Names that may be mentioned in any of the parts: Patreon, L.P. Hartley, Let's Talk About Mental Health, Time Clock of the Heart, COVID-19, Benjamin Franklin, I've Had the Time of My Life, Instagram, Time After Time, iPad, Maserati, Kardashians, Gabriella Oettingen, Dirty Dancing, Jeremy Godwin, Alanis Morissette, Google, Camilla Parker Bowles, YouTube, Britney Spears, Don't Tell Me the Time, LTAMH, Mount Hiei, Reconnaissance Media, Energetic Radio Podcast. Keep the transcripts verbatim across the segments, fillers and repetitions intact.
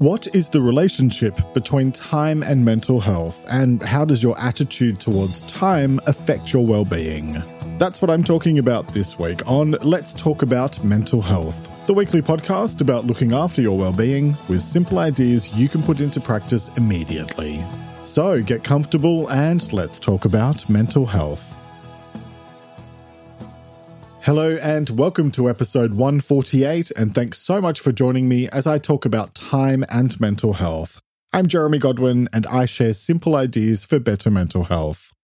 What is the relationship between time and mental health, and how does your attitude towards time affect your well-being? That's what I'm talking about this week on Let's Talk About Mental Health, the weekly podcast about looking after your well-being with simple ideas you can put into practice immediately. So get comfortable and let's talk about mental health. Hello and welcome to episode one forty-eight, and thanks so much for joining me as I talk about time and mental health. I'm Jeremy Godwin and I share simple ideas for better mental health.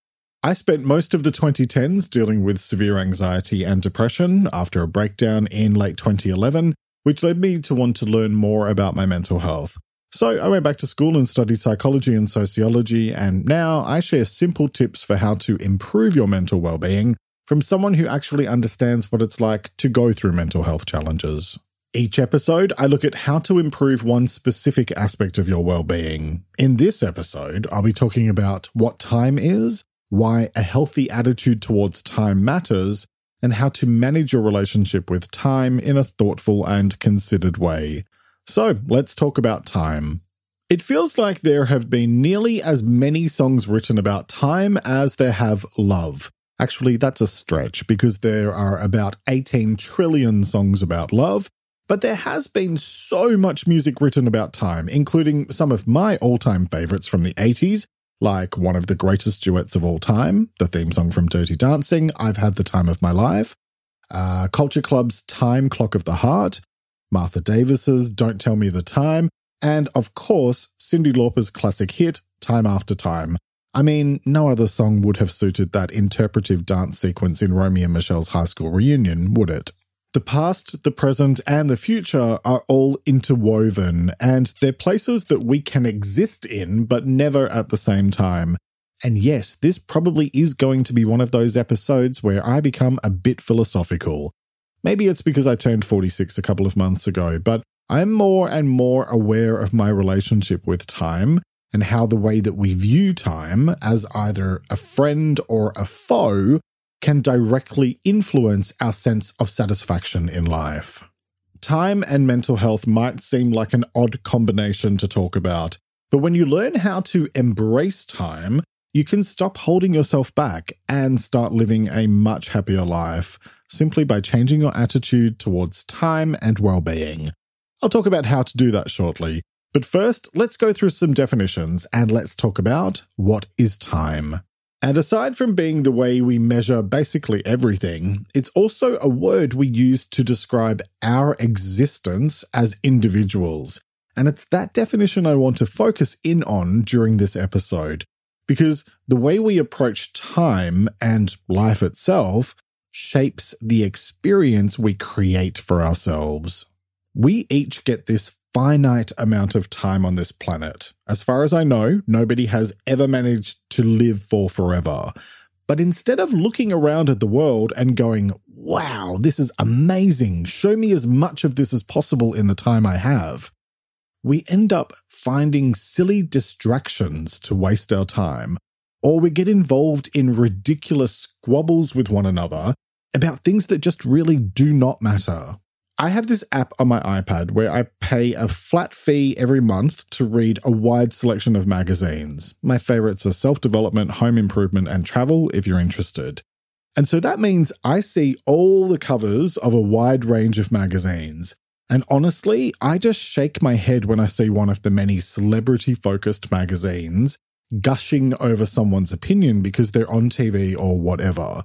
I spent most of the twenty tens dealing with severe anxiety and depression after a breakdown in late twenty eleven, which led me to want to learn more about my mental health. So I went back to school and studied psychology and sociology, and now I share simple tips for how to improve your mental well-being from someone who actually understands what it's like to go through mental health challenges. Each episode, I look at how to improve one specific aspect of your well-being. In this episode, I'll be talking about what time is, why a healthy attitude towards time matters, and how to manage your relationship with time in a thoughtful and considered way. So, let's talk about time. It feels like there have been nearly as many songs written about time as there have love. Actually, that's a stretch because there are about eighteen trillion songs about love, but there has been so much music written about time, including some of my all-time favourites from the eighties, like one of the greatest duets of all time, the theme song from Dirty Dancing, I've Had the Time of My Life, uh, Culture Club's Time Clock of the Heart, Martha Davis's Don't Tell Me the Time, and of course, Cyndi Lauper's classic hit, Time After Time. I mean, no other song would have suited that interpretive dance sequence in Romeo and Michelle's high school reunion, would it? The past, the present, and the future are all interwoven, and they're places that we can exist in, but never at the same time. And yes, this probably is going to be one of those episodes where I become a bit philosophical. Maybe it's because I turned forty-six a couple of months ago, but I'm more and more aware of my relationship with time, and how the way that we view time as either a friend or a foe can directly influence our sense of satisfaction in life. Time and mental health might seem like an odd combination to talk about, but when you learn how to embrace time, you can stop holding yourself back and start living a much happier life simply by changing your attitude towards time and well-being. I'll talk about how to do that shortly. But first, let's go through some definitions and let's talk about what is time. And aside from being the way we measure basically everything, it's also a word we use to describe our existence as individuals. And it's that definition I want to focus in on during this episode, because the way we approach time and life itself shapes the experience we create for ourselves. We each get this finite amount of time on this planet. As far as I know, nobody has ever managed to live for forever. But instead of looking around at the world and going, wow, this is amazing, show me as much of this as possible in the time I have, we end up finding silly distractions to waste our time, or we get involved in ridiculous squabbles with one another about things that just really do not matter. I have this app on my iPad where I pay a flat fee every month to read a wide selection of magazines. My favorites are self-development, home improvement, and travel if you're interested. And so that means I see all the covers of a wide range of magazines. And honestly, I just shake my head when I see one of the many celebrity-focused magazines gushing over someone's opinion because they're on T V or whatever.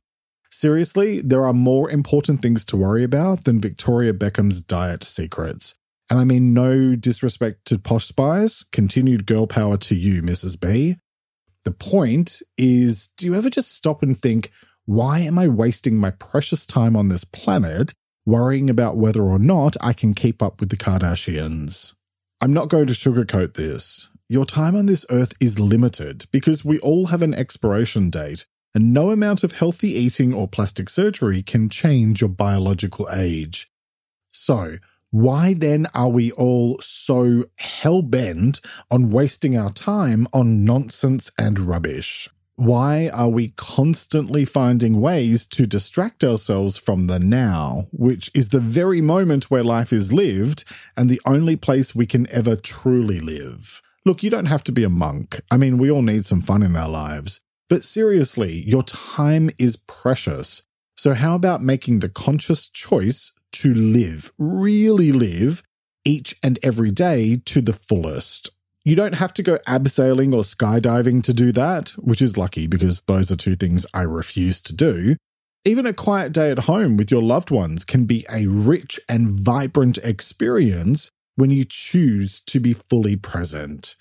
Seriously, there are more important things to worry about than Victoria Beckham's diet secrets. And I mean no disrespect to Posh Spies, continued girl power to you, Missus B. The point is, do you ever just stop and think, why am I wasting my precious time on this planet worrying about whether or not I can keep up with the Kardashians? I'm not going to sugarcoat this. Your time on this earth is limited because we all have an expiration date. And no amount of healthy eating or plastic surgery can change your biological age. So, why then are we all so hell-bent on wasting our time on nonsense and rubbish? why are we constantly finding ways to distract ourselves from the now, which is the very moment where life is lived and the only place we can ever truly live? Look, you don't have to be a monk. I mean, we all need some fun in our lives. But seriously, your time is precious. So how about making the conscious choice to live, really live, each and every day to the fullest? You don't have to go abseiling or skydiving to do that, which is lucky because those are two things I refuse to do. Even a quiet day at home with your loved ones can be a rich and vibrant experience when you choose to be fully present.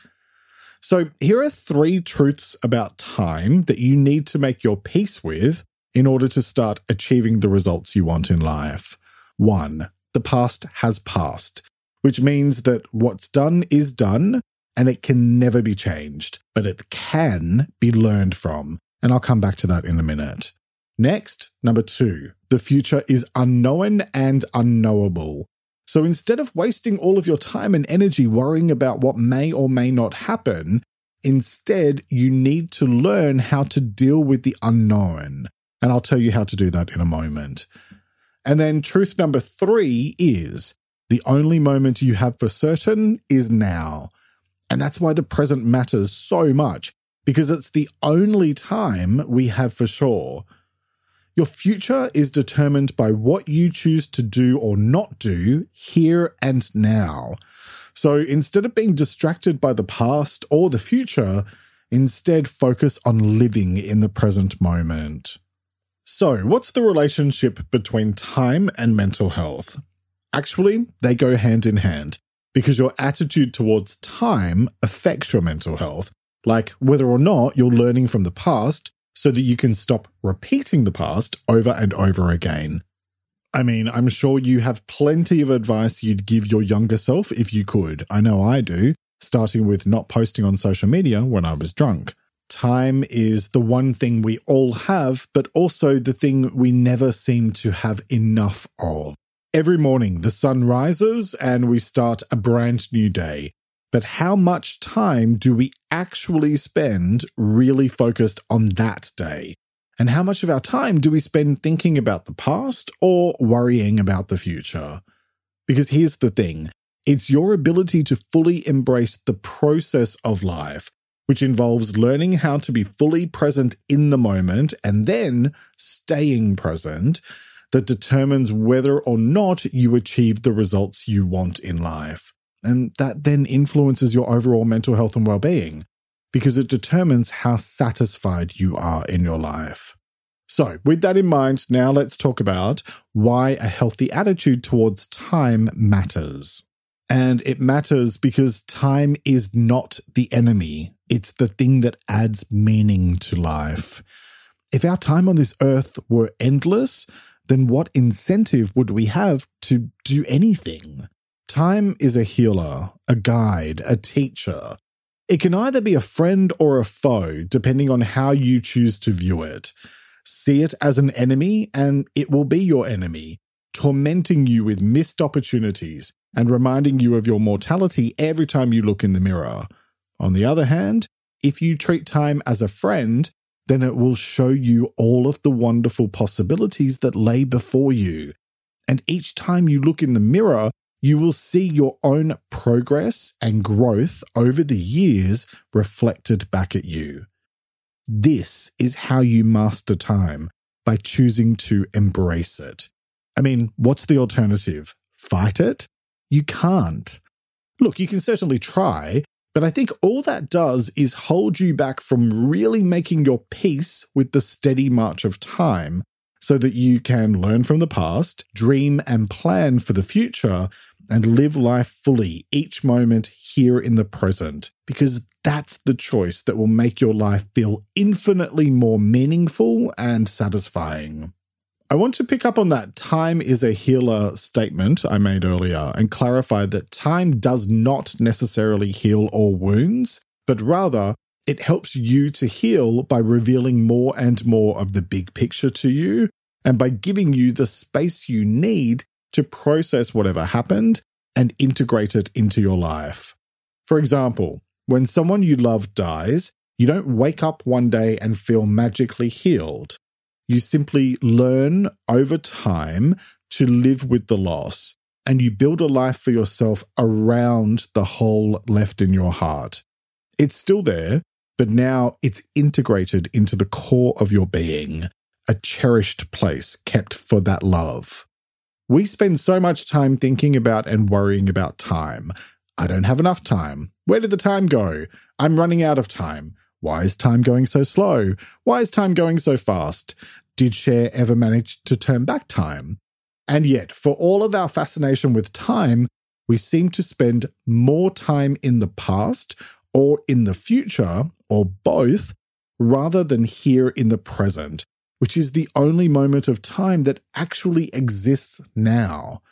So here are three truths about time that you need to make your peace with in order to start achieving the results you want in life. One, the past has passed, which means that what's done is done and it can never be changed, but it can be learned from. And I'll come back to that in a minute. Next, number two, the future is unknown and unknowable. So instead of wasting all of your time and energy worrying about what may or may not happen, instead you need to learn how to deal with the unknown. And I'll tell you how to do that in a moment. And then truth number three is the only moment you have for certain is now. And that's why the present matters so much, because it's the only time we have for sure. Your future is determined by what you choose to do or not do here and now. So instead of being distracted by the past or the future, instead focus on living in the present moment. So, what's the relationship between time and mental health? Actually, they go hand in hand because your attitude towards time affects your mental health, like whether or not you're learning from the past so that you can stop repeating the past over and over again. I mean, I'm sure you have plenty of advice you'd give your younger self if you could. I know I do, starting with not posting on social media when I was drunk. Time is the one thing we all have, but also the thing we never seem to have enough of. Every morning, the sun rises and we start a brand new day. But how much time do we actually spend really focused on that day? And how much of our time do we spend thinking about the past or worrying about the future? Because here's the thing, it's your ability to fully embrace the process of life, which involves learning how to be fully present in the moment and then staying present, that determines whether or not you achieve the results you want in life. And that then influences your overall mental health and well-being, because it determines how satisfied you are in your life. So, with that in mind, now let's talk about why a healthy attitude towards time matters. And it matters because time is not the enemy. It's the thing that adds meaning to life. If our time on this earth were endless, then what incentive would we have to do anything? Time is a healer, a guide, a teacher. It can either be a friend or a foe, depending on how you choose to view it. See it as an enemy, and it will be your enemy, tormenting you with missed opportunities and reminding you of your mortality every time you look in the mirror. On the other hand, if you treat time as a friend, then it will show you all of the wonderful possibilities that lay before you. And each time you look in the mirror, you will see your own progress and growth over the years reflected back at you. This is how you master time, by choosing to embrace it. I mean, what's the alternative? Fight it? You can't. Look, you can certainly try, but I think all that does is hold you back from really making your peace with the steady march of time so that you can learn from the past, dream and plan for the future, and live life fully each moment here in the present, because that's the choice that will make your life feel infinitely more meaningful and satisfying. I want to pick up on that time is a healer statement I made earlier and clarify that time does not necessarily heal all wounds, but rather it helps you to heal by revealing more and more of the big picture to you and by giving you the space you need to process whatever happened and integrate it into your life. For example, when someone you love dies, You don't wake up one day and feel magically healed. You simply learn over time to live with the loss, and you build a life for yourself around the hole left in your heart. It's still there, but now it's integrated into the core of your being, a cherished place kept for that love. We spend so much time thinking about and worrying about time. I don't have enough time. Where did the time go? I'm running out of time. Why is time going so slow? Why is time going so fast? Did Cher ever manage to turn back time? And yet, for all of our fascination with time, we seem to spend more time in the past or in the future, or both, rather than here in the present, which is the only moment of time that actually exists now.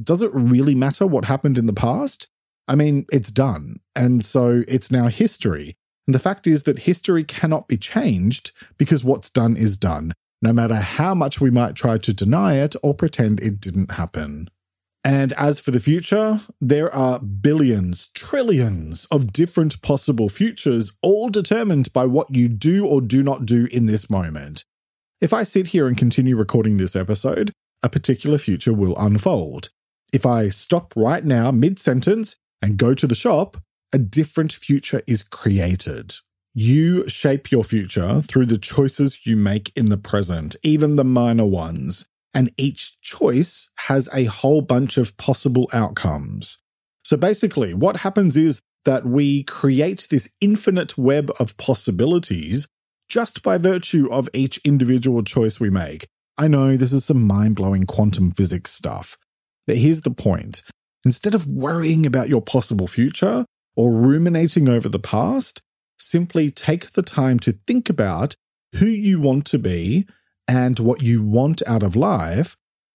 Does it really matter what happened in the past? I mean, it's done, and so it's now history. And the fact is that history cannot be changed because what's done is done, no matter how much we might try to deny it or pretend it didn't happen. And as for the future, there are billions, trillions of different possible futures, all determined by what you do or do not do in this moment. If I sit here and continue recording this episode, a particular future will unfold. If I stop right now, mid-sentence, and go to the shop, a different future is created. You shape your future through the choices you make in the present, even the minor ones, and each choice has a whole bunch of possible outcomes. So basically, what happens is that we create this infinite web of possibilities just by virtue of each individual choice we make. I know this is some mind-blowing quantum physics stuff, but here's the point. Instead of worrying about your possible future, or ruminating over the past, simply take the time to think about who you want to be and what you want out of life,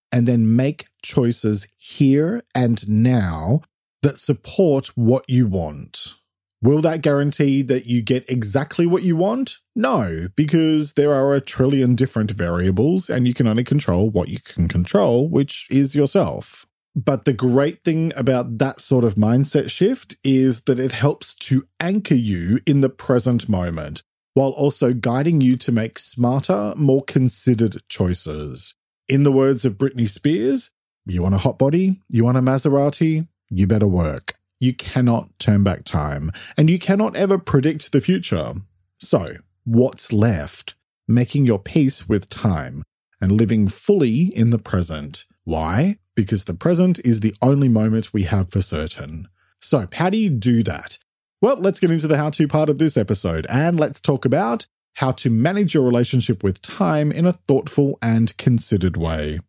and then make choices here and now that support what you want. Will that guarantee that you get exactly what you want? No, because there are a trillion different variables and you can only control what you can control, which is yourself. But the great thing about that sort of mindset shift is that it helps to anchor you in the present moment, while also guiding you to make smarter, more considered choices. In the words of Britney Spears, you want a hot body? You want a Maserati? You better work. You cannot turn back time, and you cannot ever predict the future. So, what's left? Making your peace with time and living fully in the present. Why? Because the present is the only moment we have for certain. So, how do you do that? Well, let's get into the how-to part of this episode, and let's talk about how to manage your relationship with time in a thoughtful and considered way.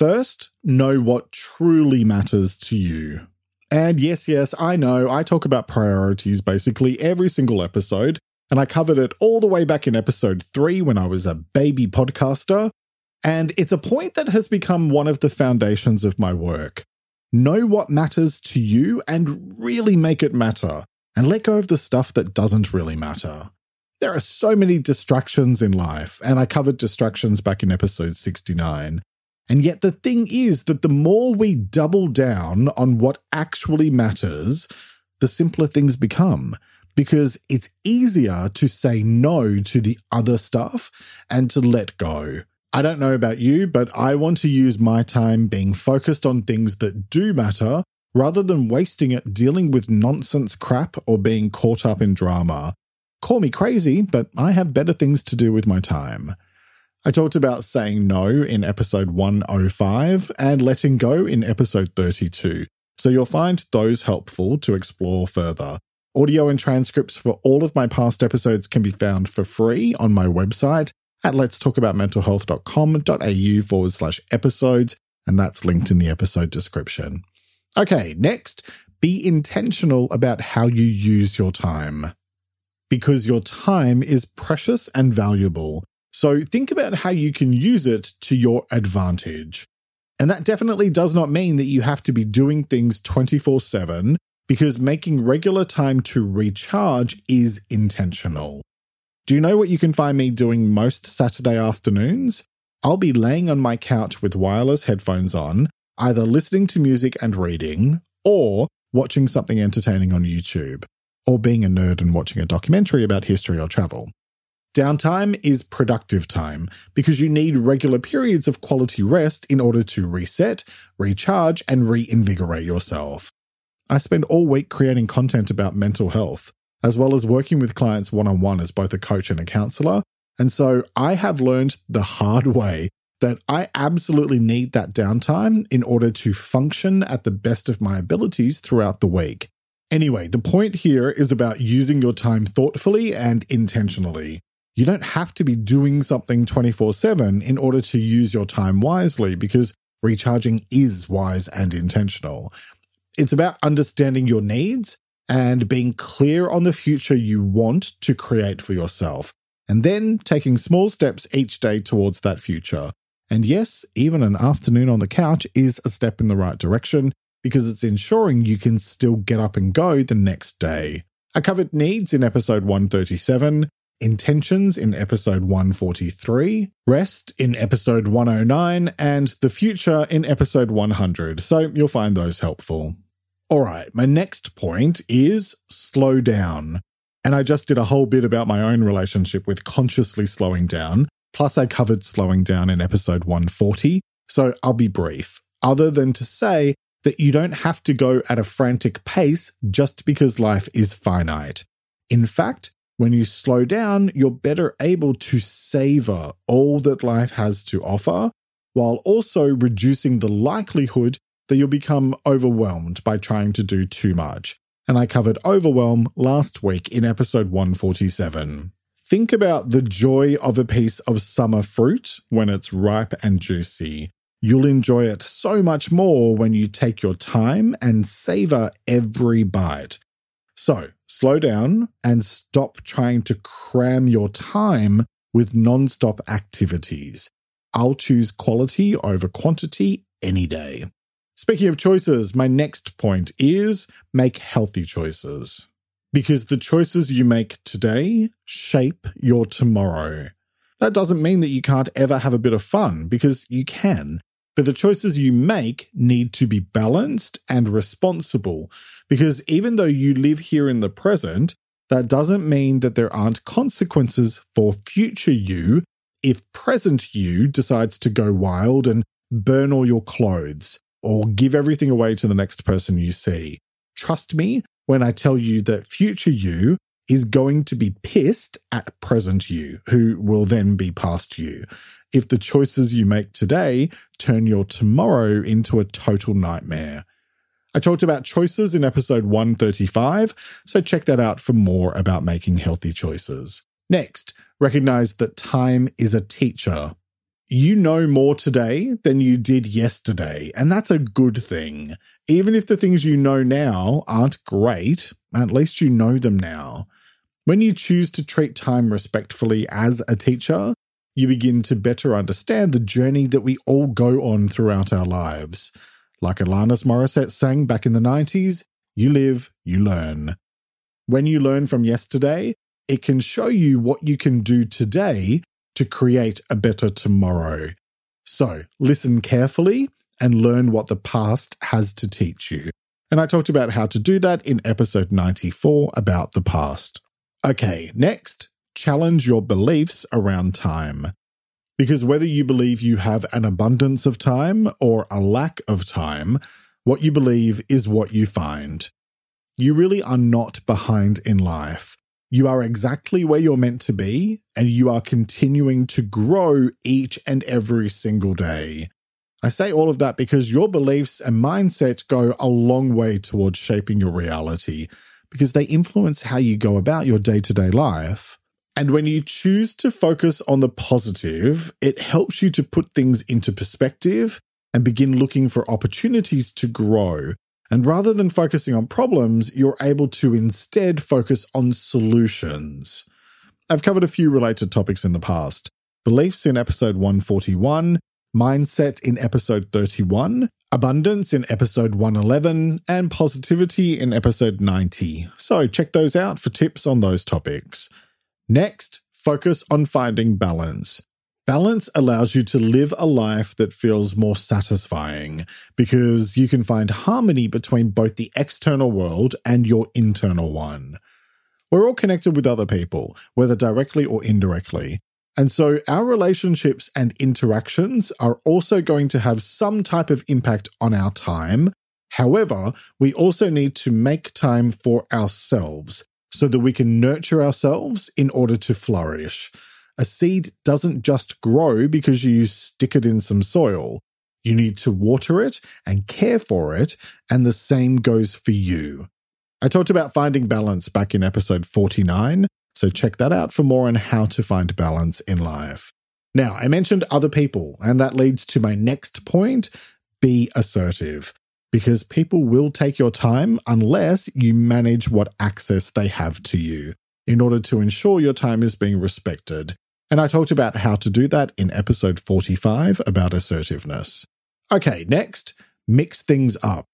First, know what truly matters to you. And yes, yes, I know, I talk about priorities basically every single episode, and I covered it all the way back in episode three when I was a baby podcaster. And it's a point that has become one of the foundations of my work. Know what matters to you and really make it matter, and let go of the stuff that doesn't really matter. There are so many distractions in life, and I covered distractions back in episode sixty-nine. And yet the thing is that the more we double down on what actually matters, the simpler things become. Because it's easier to say no to the other stuff and to let go. I don't know about you, but I want to use my time being focused on things that do matter rather than wasting it dealing with nonsense crap or being caught up in drama. Call me crazy, but I have better things to do with my time. I talked about saying no in episode one oh five and letting go in episode thirty-two, so you'll find those helpful to explore further. Audio and transcripts for all of my past episodes can be found for free on my website, at letstalkaboutmentalhealth.com.au forward slash episodes, and that's linked in the episode description. Okay, next, be intentional about how you use your time, because your time is precious and valuable. So think about how you can use it to your advantage. And that definitely does not mean that you have to be doing things twenty-four seven, because making regular time to recharge is intentional. Do you know what you can find me doing most Saturday afternoons? I'll be laying on my couch with wireless headphones on, either listening to music and reading, or watching something entertaining on YouTube. or being a nerd and watching a documentary about history or travel. Downtime is productive time because you need regular periods of quality rest in order to reset, recharge, and reinvigorate yourself. I spend all week creating content about mental health, as well as working with clients one-on-one as both a coach and a counselor, and so I have learned the hard way that I absolutely need that downtime in order to function at the best of my abilities throughout the week. Anyway, the point here is about using your time thoughtfully and intentionally. You don't have to be doing something twenty-four seven in order to use your time wisely, because recharging is wise and intentional. It's about understanding your needs and being clear on the future you want to create for yourself, and then taking small steps each day towards that future. And yes, even an afternoon on the couch is a step in the right direction, because it's ensuring you can still get up and go the next day. I covered needs in episode one thirty-seven, intentions in episode one forty-three, rest in episode one oh nine, and the future in episode one hundred, so you'll find those helpful. All right, my next point is slow down. And I just did a whole bit about my own relationship with consciously slowing down, plus I covered slowing down in episode one forty, so I'll be brief, other than to say that you don't have to go at a frantic pace just because life is finite. In fact, when you slow down, you're better able to savor all that life has to offer, while also reducing the likelihood that you'll become overwhelmed by trying to do too much. And I covered overwhelm last week in episode one forty-seven. Think about the joy of a piece of summer fruit when it's ripe and juicy. You'll enjoy it so much more when you take your time and savor every bite. So, slow down and stop trying to cram your time with non-stop activities. I'll choose quality over quantity any day. Speaking of choices, my next point is make healthy choices, because the choices you make today shape your tomorrow. That doesn't mean that you can't ever have a bit of fun, because you can, but the choices you make need to be balanced and responsible, because even though you live here in the present, that doesn't mean that there aren't consequences for future you if present you decides to go wild and burn all your clothes, or give everything away to the next person you see. Trust me when I tell you that future you is going to be pissed at present you, who will then be past you, if the choices you make today turn your tomorrow into a total nightmare. I talked about choices in episode one thirty-five, so check that out for more about making healthy choices. Next, recognize that time is a teacher. You know more today than you did yesterday, and that's a good thing. Even if the things you know now aren't great, at least you know them now. When you choose to treat time respectfully as a teacher, you begin to better understand the journey that we all go on throughout our lives. Like Alanis Morissette sang back in the nineties, you live, you learn. When you learn from yesterday, it can show you what you can do today to create a better tomorrow. So listen carefully and learn what the past has to teach you. And I talked about how to do that in episode ninety-four about the past. Okay, next, challenge your beliefs around time. Because whether you believe you have an abundance of time or a lack of time, what you believe is what you find. You really are not behind in life. You are exactly where you're meant to be, and you are continuing to grow each and every single day. I say all of that because your beliefs and mindset go a long way towards shaping your reality, because they influence how you go about your day-to-day life. And when you choose to focus on the positive, it helps you to put things into perspective and begin looking for opportunities to grow. And rather than focusing on problems, you're able to instead focus on solutions. I've covered a few related topics in the past. Beliefs in episode one forty-one, mindset in episode thirty-one, abundance in episode one eleven, and positivity in episode ninety. So check those out for tips on those topics. Next, focus on finding balance. Balance allows you to live a life that feels more satisfying, because you can find harmony between both the external world and your internal one. We're all connected with other people, whether directly or indirectly. And so our relationships and interactions are also going to have some type of impact on our time. However, we also need to make time for ourselves so that we can nurture ourselves in order to flourish. A seed doesn't just grow because you stick it in some soil. You need to water it and care for it, and the same goes for you. I talked about finding balance back in episode forty-nine, so check that out for more on how to find balance in life. Now, I mentioned other people, and that leads to my next point, be assertive, because people will take your time unless you manage what access they have to you in order to ensure your time is being respected. And I talked about how to do that in episode forty-five about assertiveness. Okay, next, mix things up,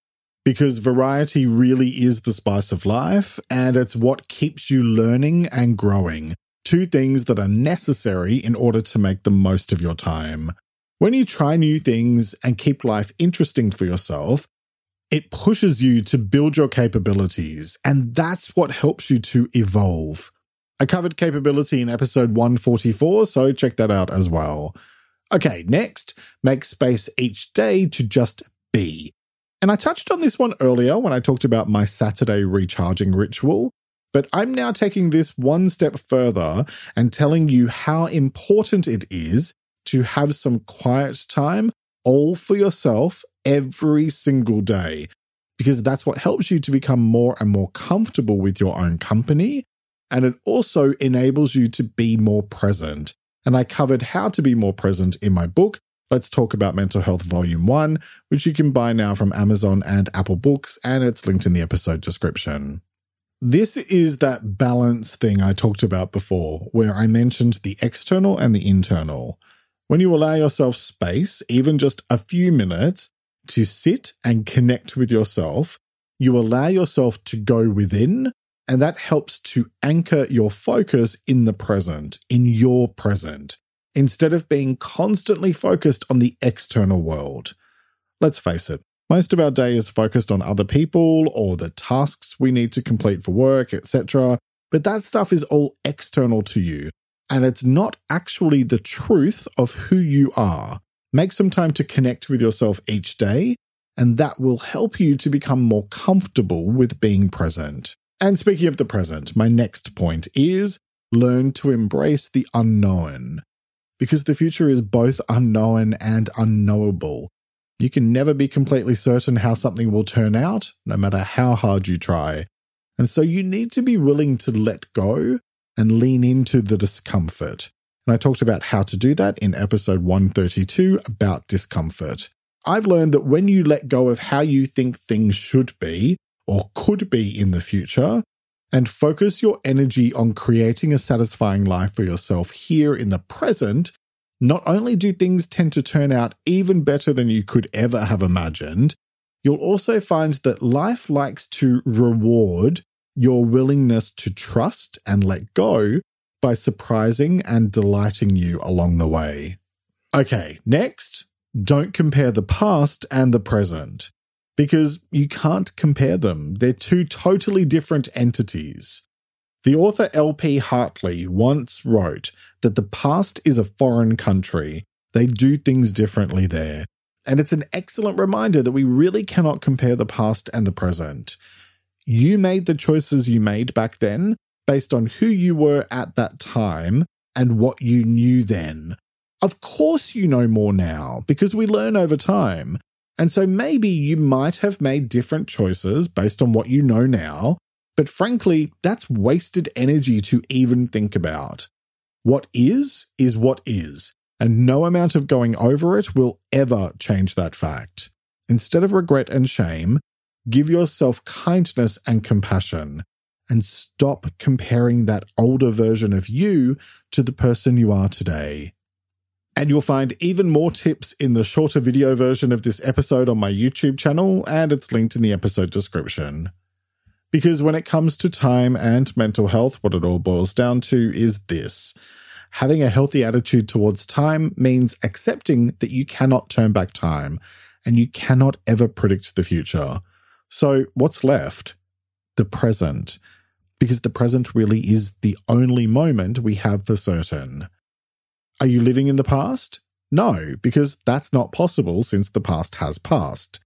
because variety really is the spice of life, and it's what keeps you learning and growing, two things that are necessary in order to make the most of your time. When you try new things and keep life interesting for yourself, it pushes you to build your capabilities, and that's what helps you to evolve. I covered capability in episode one forty-four, so check that out as well. Okay, next, make space each day to just be. And I touched on this one earlier when I talked about my Saturday recharging ritual, but I'm now taking this one step further and telling you how important it is to have some quiet time all for yourself every single day, because that's what helps you to become more and more comfortable with your own company, and it also enables you to be more present. And I covered how to be more present in my book, Let's Talk About Mental Health Volume one, which you can buy now from Amazon and Apple Books, and it's linked in the episode description. This is that balance thing I talked about before, where I mentioned the external and the internal. When you allow yourself space, even just a few minutes, to sit and connect with yourself, you allow yourself to go within, and that helps to anchor your focus in the present, in your present, instead of being constantly focused on the external world. Let's face it, most of our day is focused on other people or the tasks we need to complete for work, et cetera, but that stuff is all external to you, and it's not actually the truth of who you are. Make some time to connect with yourself each day, and that will help you to become more comfortable with being present. And speaking of the present, my next point is learn to embrace the unknown, because the future is both unknown and unknowable. You can never be completely certain how something will turn out, no matter how hard you try. And so you need to be willing to let go and lean into the discomfort. And I talked about how to do that in episode one thirty-two about discomfort. I've learned that when you let go of how you think things should be or could be in the future, and focus your energy on creating a satisfying life for yourself here in the present, not only do things tend to turn out even better than you could ever have imagined, you'll also find that life likes to reward your willingness to trust and let go by surprising and delighting you along the way. Okay, next, don't compare the past and the present, because you can't compare them. They're two totally different entities. The author L P Hartley once wrote that the past is a foreign country. They do things differently there. And it's an excellent reminder that we really cannot compare the past and the present. You made the choices you made back then, based on who you were at that time and what you knew then. Of course you know more now, because we learn over time. And so maybe you might have made different choices based on what you know now, but frankly, that's wasted energy to even think about. What is, is what is, and no amount of going over it will ever change that fact. Instead of regret and shame, give yourself kindness and compassion. And stop comparing that older version of you to the person you are today. And you'll find even more tips in the shorter video version of this episode on my YouTube channel, and it's linked in the episode description. Because when it comes to time and mental health, what it all boils down to is this. Having a healthy attitude towards time means accepting that you cannot turn back time, and you cannot ever predict the future. So what's left? The present. because the present really is the only moment we have for certain. Are you living in the past? No, because that's not possible since the past has passed.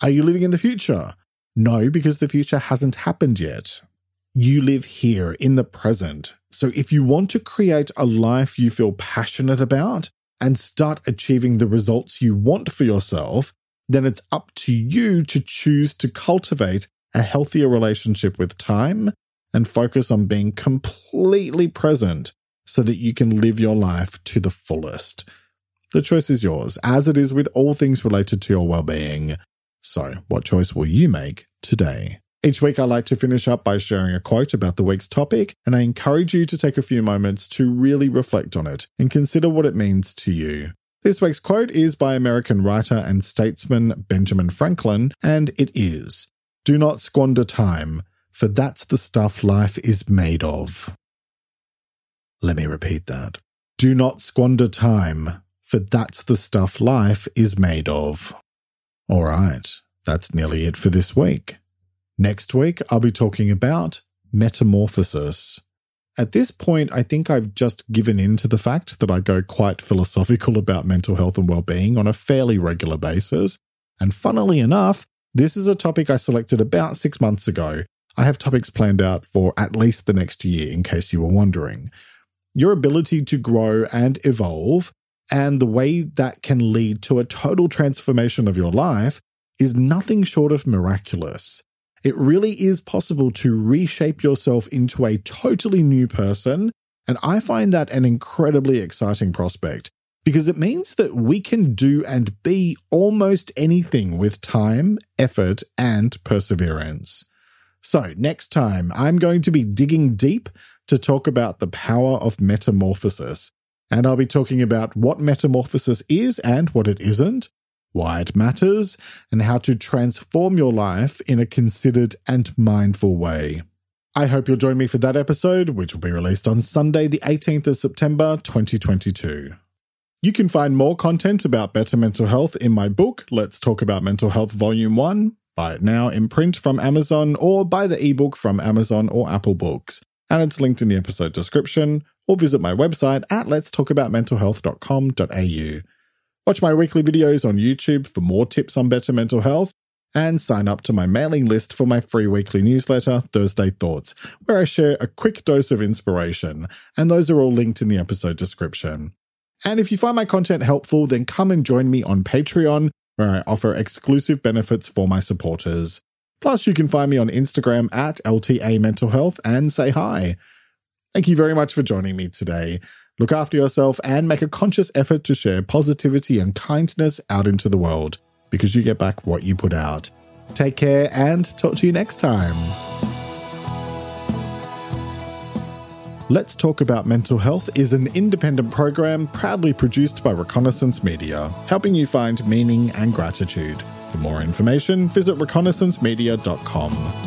Are you living in the future? No, because the future hasn't happened yet. You live here in the present. So if you want to create a life you feel passionate about and start achieving the results you want for yourself, then it's up to you to choose to cultivate a healthier relationship with time and focus on being completely present so that you can live your life to the fullest. The choice is yours, as it is with all things related to your well-being. So, what choice will you make today? Each week I like to finish up by sharing a quote about the week's topic, and I encourage you to take a few moments to really reflect on it and consider what it means to you. This week's quote is by American writer and statesman Benjamin Franklin, and it is, "Do not squander time, for that's the stuff life is made of." Let me repeat that. Do not squander time, for that's the stuff life is made of. All right, that's nearly it for this week. Next week, I'll be talking about metamorphosis. At this point, I think I've just given in to the fact that I go quite philosophical about mental health and well-being on a fairly regular basis. And funnily enough, this is a topic I selected about six months ago. I have topics planned out for at least the next year, in case you were wondering. Your ability to grow and evolve, and the way that can lead to a total transformation of your life, is nothing short of miraculous. It really is possible to reshape yourself into a totally new person, and I find that an incredibly exciting prospect, because it means that we can do and be almost anything with time, effort, and perseverance. So, next time, I'm going to be digging deep to talk about the power of metamorphosis, and I'll be talking about what metamorphosis is and what it isn't, why it matters, and how to transform your life in a considered and mindful way. I hope you'll join me for that episode, which will be released on Sunday, the eighteenth of September, twenty twenty-two. You can find more content about better mental health in my book, Let's Talk About Mental Health Volume one, buy it now in print from Amazon or buy the ebook from Amazon or Apple Books, and it's linked in the episode description, or visit my website at lets talk about mental health dot com dot a u. Watch my weekly videos on YouTube for more tips on better mental health, and sign up to my mailing list for my free weekly newsletter, Thursday Thoughts, where I share a quick dose of inspiration, and those are all linked in the episode description. And if you find my content helpful, then come and join me on Patreon, where I offer exclusive benefits for my supporters. Plus, you can find me on Instagram at L T A Mental Health and say hi. Thank you very much for joining me today. Look after yourself and make a conscious effort to share positivity and kindness out into the world, because you get back what you put out. Take care and talk to you next time. Let's Talk About Mental Health is an independent program proudly produced by Reconnaissance Media, helping you find meaning and gratitude. For more information, visit reconnaissance media dot com.